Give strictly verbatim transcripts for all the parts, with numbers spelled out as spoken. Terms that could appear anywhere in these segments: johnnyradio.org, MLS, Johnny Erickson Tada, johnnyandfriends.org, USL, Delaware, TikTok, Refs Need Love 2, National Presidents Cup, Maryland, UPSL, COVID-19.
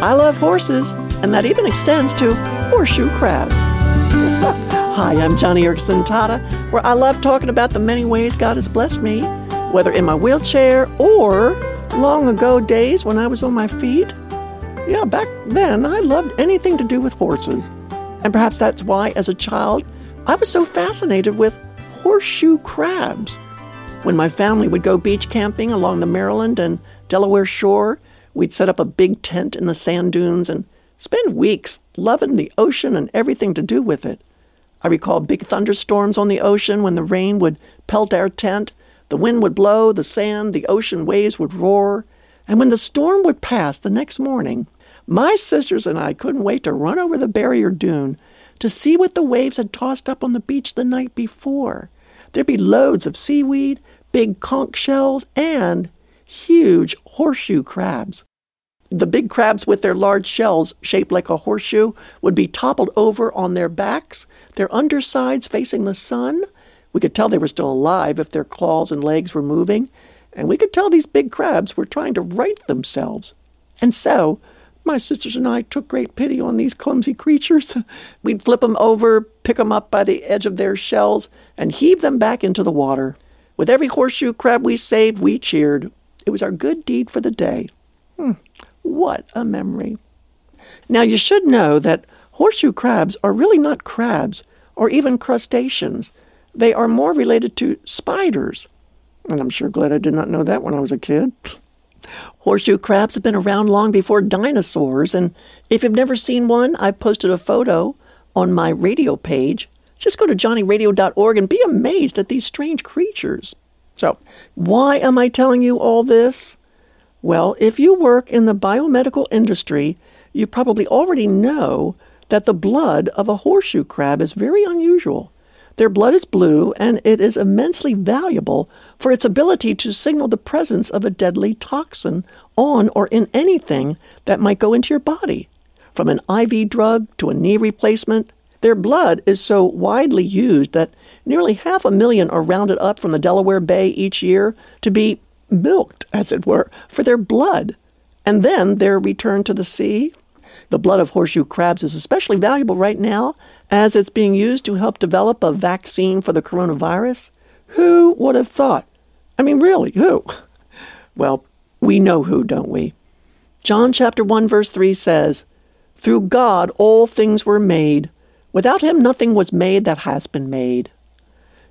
I love horses, and that even extends to horseshoe crabs. Hi, I'm Johnny Erickson Tada, where I love talking about the many ways God has blessed me, whether in my wheelchair or long ago days when I was on my feet. Yeah, back then, I loved anything to do with horses. And perhaps that's why, as a child, I was so fascinated with horseshoe crabs. When my family would go beach camping along the Maryland and Delaware shore, we'd set up a big tent in the sand dunes and spend weeks loving the ocean and everything to do with it. I recall big thunderstorms on the ocean when the rain would pelt our tent, the wind would blow, the sand, the ocean waves would roar, and when the storm would pass the next morning, my sisters and I couldn't wait to run over the barrier dune to see what the waves had tossed up on the beach the night before. There'd be loads of seaweed, big conch shells, and huge horseshoe crabs. The big crabs with their large shells shaped like a horseshoe would be toppled over on their backs, their undersides facing the sun. We could tell they were still alive if their claws and legs were moving, and we could tell these big crabs were trying to right themselves. And so, my sisters and I took great pity on these clumsy creatures. We'd flip them over, pick them up by the edge of their shells, and heave them back into the water. With every horseshoe crab we saved, we cheered. It was our good deed for the day. Hmm, what a memory. Now, you should know that horseshoe crabs are really not crabs or even crustaceans. They are more related to spiders. And I'm sure glad I did not know that when I was a kid. Horseshoe crabs have been around long before dinosaurs, and if you've never seen one, I've posted a photo on my radio page. Just go to johnny radio dot org and be amazed at these strange creatures. So, why am I telling you all this? Well, if you work in the biomedical industry, you probably already know that the blood of a horseshoe crab is very unusual. Their blood is blue, and it is immensely valuable for its ability to signal the presence of a deadly toxin on or in anything that might go into your body. From an I V drug to a knee replacement, their blood is so widely used that nearly half a million are rounded up from the Delaware Bay each year to be milked, as it were, for their blood, and then they're returned to the sea. The blood of horseshoe crabs is especially valuable right now as it's being used to help develop a vaccine for the coronavirus. Who would have thought? I mean, really, who? Well, we know who, don't we? John chapter one, verse three says, "Through God all things were made. Without him nothing was made that has been made."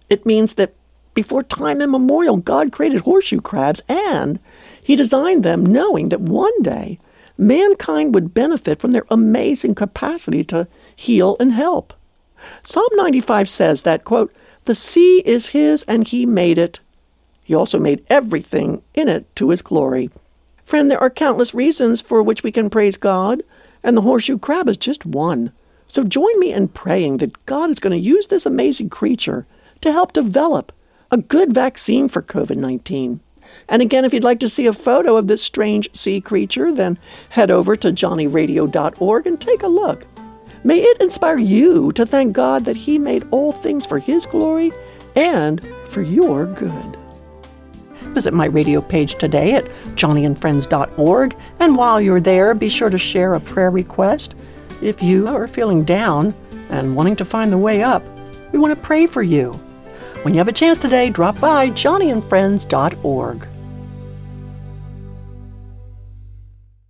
It means that before time immemorial, God created horseshoe crabs, and he designed them knowing that one day mankind would benefit from their amazing capacity to heal and help. Psalm ninety-five says that, quote, "The sea is his and he made it. He also made everything in it to his glory." Friend, there are countless reasons for which we can praise God, and the horseshoe crab is just one. So join me in praying that God is going to use this amazing creature to help develop a good vaccine for covid nineteen. And again, if you'd like to see a photo of this strange sea creature, then head over to johnny radio dot org and take a look. May it inspire you to thank God that he made all things for his glory and for your good. Visit my radio page today at johnny and friends dot org, and while you're there, be sure to share a prayer request. If you are feeling down and wanting to find the way up, we want to pray for you. When you have a chance today, drop by johnny and friends dot org.